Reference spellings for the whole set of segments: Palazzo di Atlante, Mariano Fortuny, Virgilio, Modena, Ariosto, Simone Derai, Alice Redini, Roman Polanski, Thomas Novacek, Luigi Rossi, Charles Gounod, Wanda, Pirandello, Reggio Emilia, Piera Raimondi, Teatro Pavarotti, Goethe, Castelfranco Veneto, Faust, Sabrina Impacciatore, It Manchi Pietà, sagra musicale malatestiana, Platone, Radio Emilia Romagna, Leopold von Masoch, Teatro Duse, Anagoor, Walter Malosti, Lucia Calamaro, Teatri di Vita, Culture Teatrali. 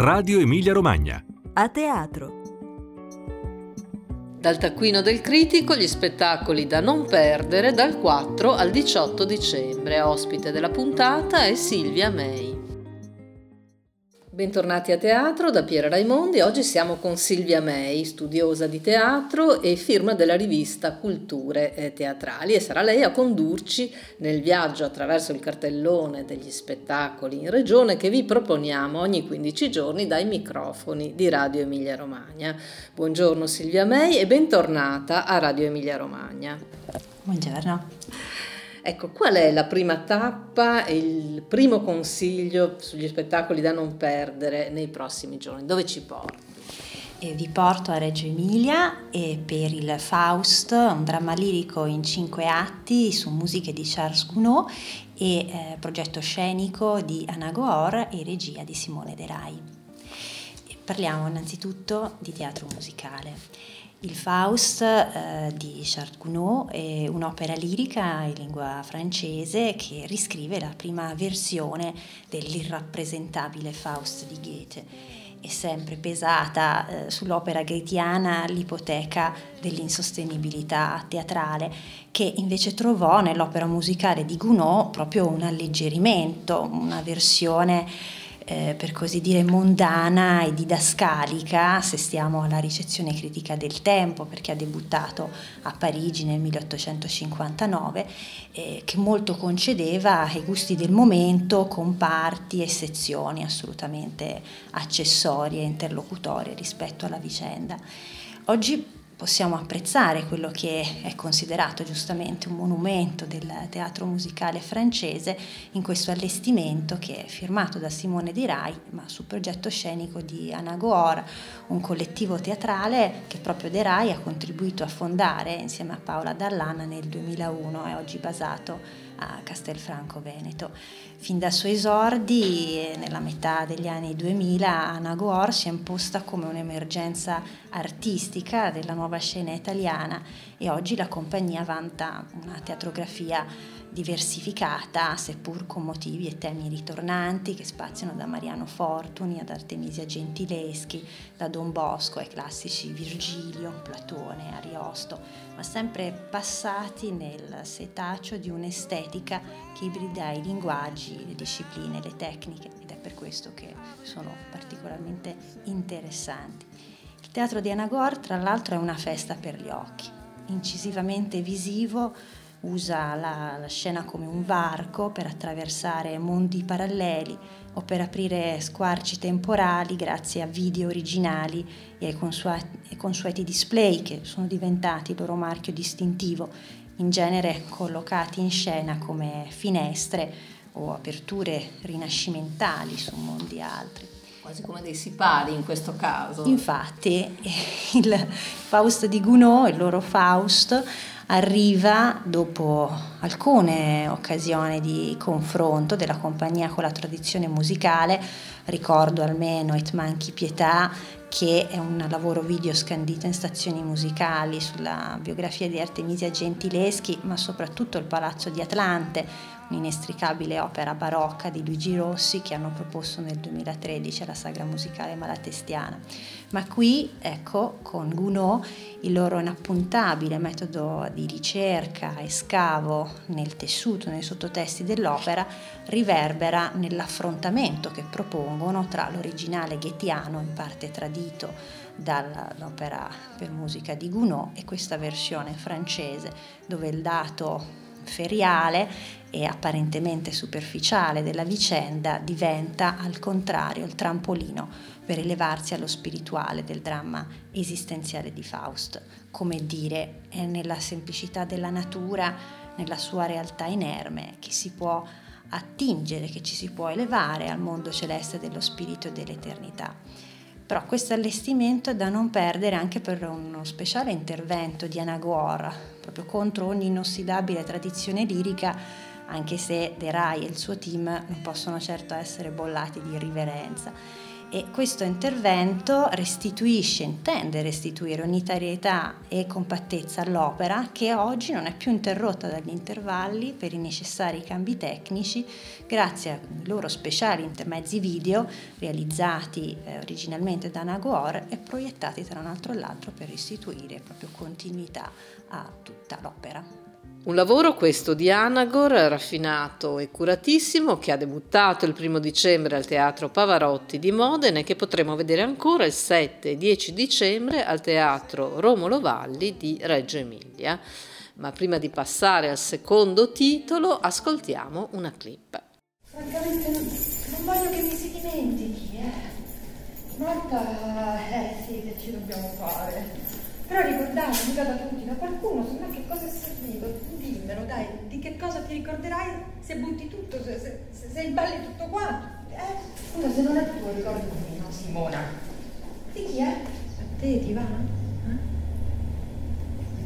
Radio Emilia Romagna. A teatro. Dal taccuino del critico gli spettacoli da non perdere dal 4 al 18 dicembre. Ospite della puntata è Silvia Mei. Bentornati a teatro da Piera Raimondi. Oggi siamo con Silvia Mei, studiosa di teatro e firma della rivista Culture Teatrali, e sarà lei a condurci nel viaggio attraverso il cartellone degli spettacoli in regione che vi proponiamo ogni 15 giorni dai microfoni di Radio Emilia Romagna. Buongiorno Silvia Mei e bentornata a Radio Emilia Romagna. Buongiorno. Ecco, qual è la prima tappa e il primo consiglio sugli spettacoli da non perdere nei prossimi giorni? Dove ci porti? Vi porto a Reggio Emilia e per il Faust, un dramma lirico in 5 atti su musiche di Charles Gounod e progetto scenico di Anagoor e regia di Simone Derai. Parliamo innanzitutto di teatro musicale. Il Faust di Charles Gounod è un'opera lirica in lingua francese che riscrive la prima versione dell'irrappresentabile Faust di Goethe. È sempre pesata sull'opera goetheana l'ipoteca dell'insostenibilità teatrale, che invece trovò nell'opera musicale di Gounod proprio un alleggerimento, una versione per così dire mondana e didascalica, se stiamo alla ricezione critica del tempo, perché ha debuttato a Parigi nel 1859, che molto concedeva ai gusti del momento con parti e sezioni assolutamente accessorie e interlocutorie rispetto alla vicenda. Oggi possiamo apprezzare quello che è considerato giustamente un monumento del teatro musicale francese in questo allestimento che è firmato da Simone Derai, ma sul progetto scenico di Anagoor, un collettivo teatrale che proprio Derai ha contribuito a fondare insieme a Paola Dall'Ana nel 2001 e oggi basato a Castelfranco Veneto. Fin dai suoi esordi, nella metà degli anni 2000, Anagoor si è imposta come un'emergenza artistica della nuova scena italiana e oggi la compagnia vanta una teatrografia diversificata, seppur con motivi e temi ritornanti che spaziano da Mariano Fortuny ad Artemisia Gentileschi, da Don Bosco ai classici Virgilio, Platone, Ariosto, ma sempre passati nel setaccio di un'estetica che ibrida i linguaggi, le discipline, le tecniche, ed è per questo che sono particolarmente interessanti. Il teatro di Anagoor, tra l'altro, è una festa per gli occhi, incisivamente visivo. Usa la scena come un varco per attraversare mondi paralleli o per aprire squarci temporali grazie a video originali e ai consueti display che sono diventati il loro marchio distintivo, in genere collocati in scena come finestre o aperture rinascimentali su mondi altri. Quasi come dei sipari in questo caso. Infatti il Faust di Gounod, il loro Faust, arriva dopo alcune occasioni di confronto della compagnia con la tradizione musicale. Ricordo almeno It Manchi Pietà, che è un lavoro video scandito in stazioni musicali, sulla biografia di Artemisia Gentileschi, ma soprattutto il Palazzo di Atlante, un'inestricabile opera barocca di Luigi Rossi che hanno proposto nel 2013 alla Sagra Musicale Malatestiana. Ma qui, ecco, con Gounod, il loro inappuntabile metodo di ricerca e scavo nel tessuto, nei sottotesti dell'opera, riverbera nell'affrontamento che propongono tra l'originale goetheano, in parte tradito dall'opera per musica di Gounod, e questa versione francese, dove il dato feriale e apparentemente superficiale della vicenda diventa al contrario il trampolino per elevarsi allo spirituale del dramma esistenziale di Faust. Come dire, è nella semplicità della natura, nella sua realtà inerme, che si può attingere, che ci si può elevare al mondo celeste dello spirito e dell'eternità. Però questo allestimento è da non perdere anche per uno speciale intervento di Anagoor, proprio contro ogni inossidabile tradizione lirica, anche se Derai e il suo team non possono certo essere bollati di irriverenza. e questo intervento restituisce, intende restituire unitarietà e compattezza all'opera che oggi non è più interrotta dagli intervalli per i necessari cambi tecnici grazie ai loro speciali intermezzi video realizzati originalmente da Anagoor e proiettati tra un altro e l'altro per restituire proprio continuità a tutta l'opera. Un lavoro questo di Anagoor, raffinato e curatissimo, che ha debuttato il 1° dicembre al Teatro Pavarotti di Modena e che potremo vedere ancora il 7 e 10 dicembre al Teatro Romolo Valli di Reggio Emilia. Ma prima di passare al secondo titolo, ascoltiamo una clip. Francamente non voglio che mi si dimentichi, Marta, sì, che ci dobbiamo fare. Però ricordarmi da tutti, da qualcuno, se no che cosa è servito? Dimmelo, dai, di che cosa ti ricorderai se butti tutto, se imballi tutto quanto? Scusa, se non è tuo ricordo mio, Simona. Di chi è? A te ti va?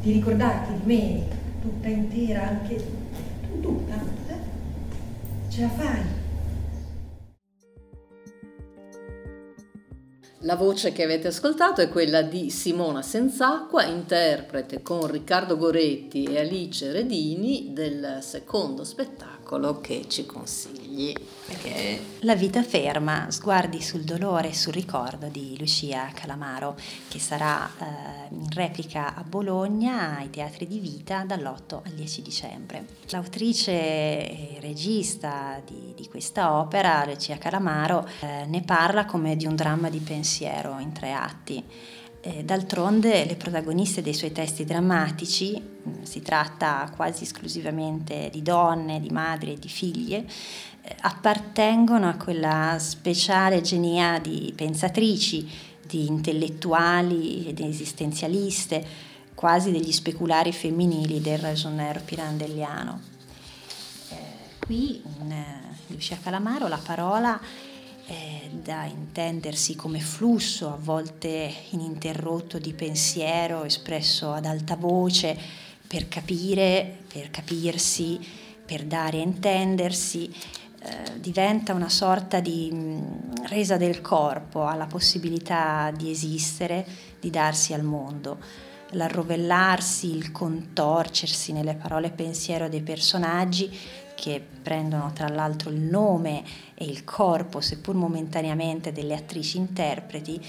Di ricordarti di me, tutta intera, anche tu tutta? Ce la fai? La voce che avete ascoltato è quella di Simona Senz'Acqua, interprete con Riccardo Goretti e Alice Redini del secondo spettacolo che ci consigli. Okay. La vita ferma, sguardi sul dolore e sul ricordo di Lucia Calamaro, che sarà in replica a Bologna ai Teatri di Vita dall'8 al 10 dicembre. L'autrice e regista di questa opera, Lucia Calamaro, ne parla come di un dramma di pensiero in 3 atti. D'altronde le protagoniste dei suoi testi drammatici, si tratta quasi esclusivamente di donne, di madri e di figlie, appartengono a quella speciale genia di pensatrici, di intellettuali ed esistenzialiste, quasi degli speculari femminili del ragioniero pirandelliano. Qui in Lucia Calamaro la parola da intendersi come flusso a volte ininterrotto di pensiero espresso ad alta voce per capire, per capirsi, per dare a intendersi, diventa una sorta di resa del corpo alla possibilità di esistere, di darsi al mondo. L'arrovellarsi, il contorcersi nelle parole pensiero dei personaggi che prendono tra l'altro il nome e il corpo, seppur momentaneamente, delle attrici interpreti,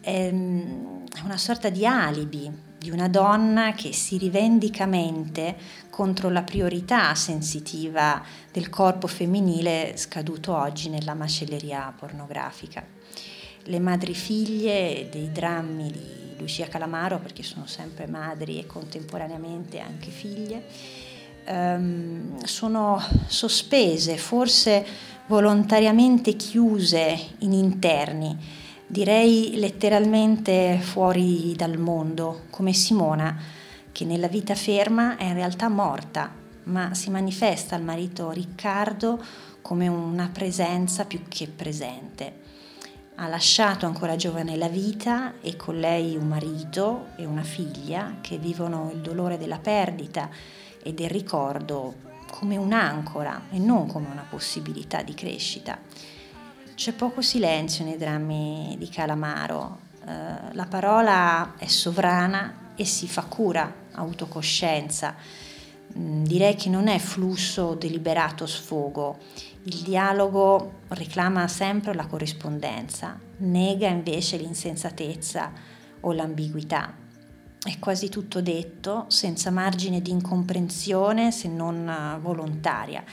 è una sorta di alibi di una donna che si rivendica mente contro la priorità sensitiva del corpo femminile scaduto oggi nella macelleria pornografica. Le madrifiglie dei drammi di Lucia Calamaro, perché sono sempre madri e contemporaneamente anche figlie, sono sospese, forse volontariamente chiuse in interni, direi letteralmente fuori dal mondo, come Simona, che nella vita ferma è in realtà morta, ma si manifesta al marito Riccardo come una presenza più che presente. Ha lasciato ancora giovane la vita e con lei un marito e una figlia che vivono il dolore della perdita e del ricordo come un'ancora e non come una possibilità di crescita. C'è poco silenzio nei drammi di Calamaro, la parola è sovrana e si fa cura, autocoscienza. Direi che non è flusso deliberato sfogo, il dialogo reclama sempre la corrispondenza, nega invece l'insensatezza o l'ambiguità. È quasi tutto detto, senza margine di incomprensione se non volontaria.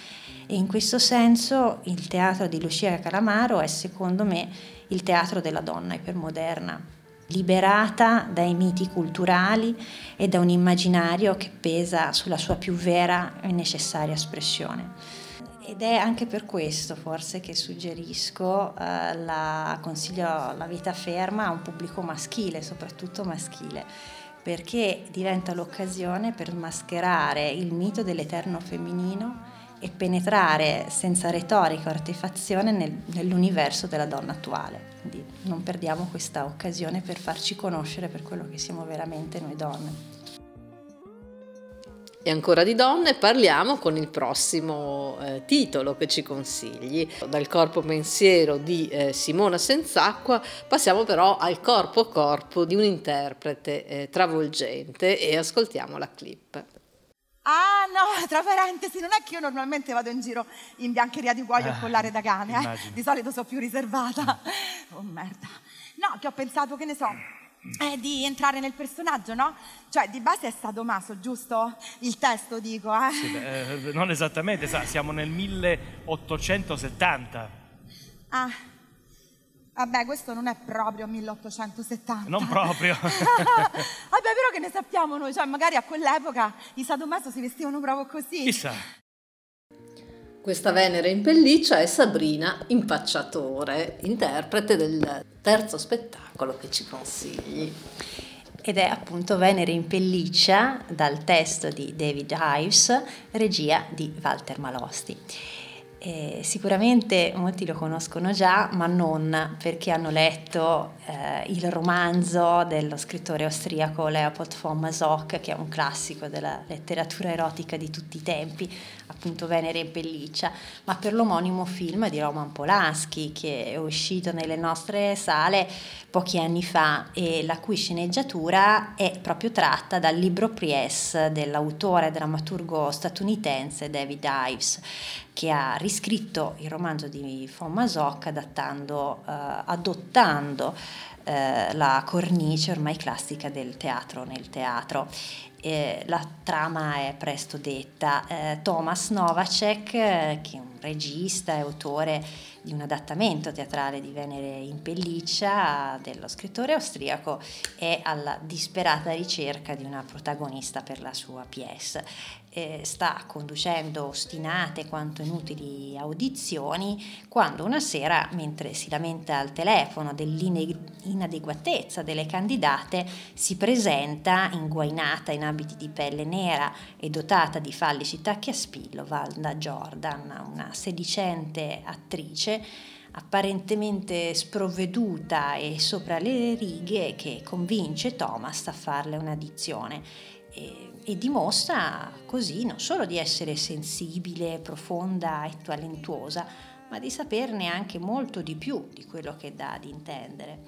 E in questo senso il teatro di Lucia Calamaro è, secondo me, il teatro della donna ipermoderna, liberata dai miti culturali e da un immaginario che pesa sulla sua più vera e necessaria espressione. Ed è anche per questo forse che suggerisco, consiglio la vita ferma a un pubblico maschile, soprattutto maschile, perché diventa l'occasione per mascherare il mito dell'eterno femminino e penetrare senza retorica o artefazione nell'universo della donna attuale. Quindi non perdiamo questa occasione per farci conoscere per quello che siamo veramente noi donne. E ancora di donne parliamo con il prossimo titolo che ci consigli. Dal corpo pensiero di Simona Senz'Acqua passiamo però al corpo di un interprete travolgente e ascoltiamo la clip. Ah no, tra parentesi, non è che io normalmente vado in giro in biancheria di guaio e collare da cane, di solito sono più riservata. Oh merda. No, che ho pensato, che ne so, di entrare nel personaggio, no? Cioè, di base è sadomaso, giusto? Il testo, dico, Sì, beh, non esattamente, siamo nel 1870. Ah, vabbè, questo non è proprio 1870. Non proprio. Vabbè, però che ne sappiamo noi? Cioè, magari a quell'epoca i sadomaso si vestivano proprio così. Chissà. Questa Venere in pelliccia è Sabrina Impacciatore, interprete del terzo spettacolo che ci consigli. Ed è appunto Venere in pelliccia, dal testo di David Ives, regia di Walter Malosti. Sicuramente molti lo conoscono già, ma non perché hanno letto il romanzo dello scrittore austriaco Leopold von Masoch, che è un classico della letteratura erotica di tutti i tempi, appunto Venere in pelliccia, ma per l'omonimo film di Roman Polanski, che è uscito nelle nostre sale pochi anni fa e la cui sceneggiatura è proprio tratta dal libro Priest dell'autore e drammaturgo statunitense David Ives, che ha riscritto il romanzo di von Masoch adottando la cornice ormai classica del teatro nel teatro. La trama è presto detta. Thomas Novacek, che è un regista e autore di un adattamento teatrale di Venere in pelliccia dello scrittore austriaco, è alla disperata ricerca di una protagonista per la sua pièce. Sta conducendo ostinate quanto inutili audizioni quando una sera, mentre si lamenta al telefono dell'inadeguatezza delle candidate, si presenta inguainata in abiti di pelle nera e dotata di fallici tacchi a spillo Wanda Jordan, una sedicente attrice apparentemente sprovveduta e sopra le righe, che convince Thomas a farle un'audizione. E dimostra così non solo di essere sensibile, profonda e talentuosa, ma di saperne anche molto di più di quello che dà ad intendere.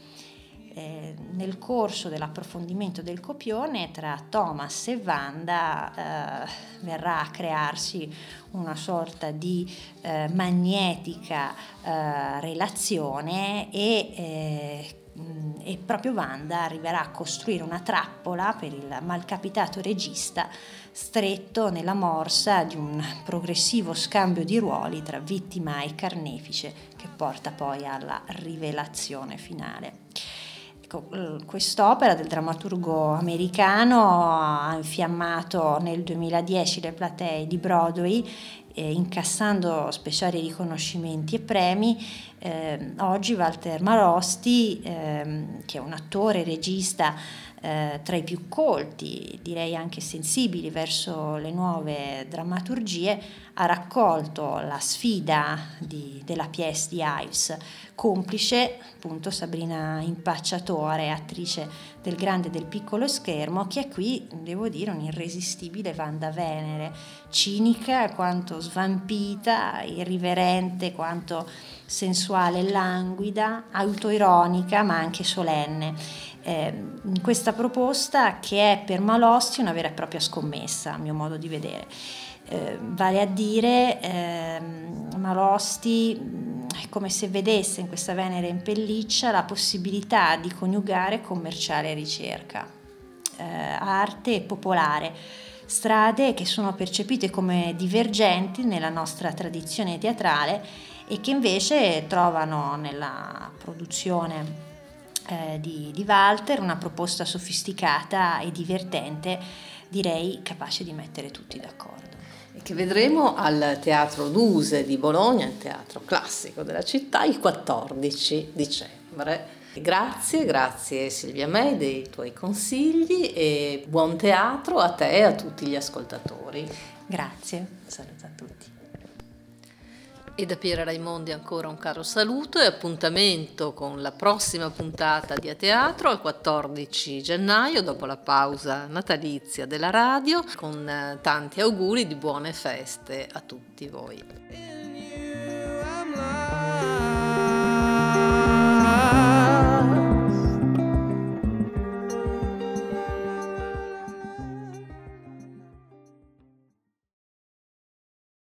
Nel corso dell'approfondimento del copione tra Thomas e Wanda verrà a crearsi una sorta di magnetica relazione e proprio Wanda arriverà a costruire una trappola per il malcapitato regista, stretto nella morsa di un progressivo scambio di ruoli tra vittima e carnefice, che porta poi alla rivelazione finale. Quest'opera del drammaturgo americano ha infiammato nel 2010 le platee di Broadway, incassando speciali riconoscimenti e premi. Oggi Walter Malosti, che è un attore e regista tra i più colti, direi anche sensibili verso le nuove drammaturgie, ha raccolto la sfida della pièce di Ives, complice appunto Sabrina Impacciatore, attrice del grande e del piccolo schermo, che è qui, devo dire, un'irresistibile Wanda Venere, cinica quanto svampita, irriverente quanto sensuale e languida, autoironica ma anche solenne. In questa proposta, che è per Malosti una vera e propria scommessa, a mio modo di vedere, vale a dire Malosti è come se vedesse in questa Venere in pelliccia la possibilità di coniugare commerciale e ricerca, arte e popolare, strade che sono percepite come divergenti nella nostra tradizione teatrale e che invece trovano nella produzione di Walter una proposta sofisticata e divertente, direi capace di mettere tutti d'accordo. E che vedremo al Teatro Duse di Bologna, il teatro classico della città, il 14 dicembre. Grazie Silvia Mei dei tuoi consigli e buon teatro a te e a tutti gli ascoltatori. Grazie, saluto a tutti. E da Piera Raimondi ancora un caro saluto e appuntamento con la prossima puntata di A Teatro al 14 gennaio, dopo la pausa natalizia della radio, con tanti auguri di buone feste a tutti voi.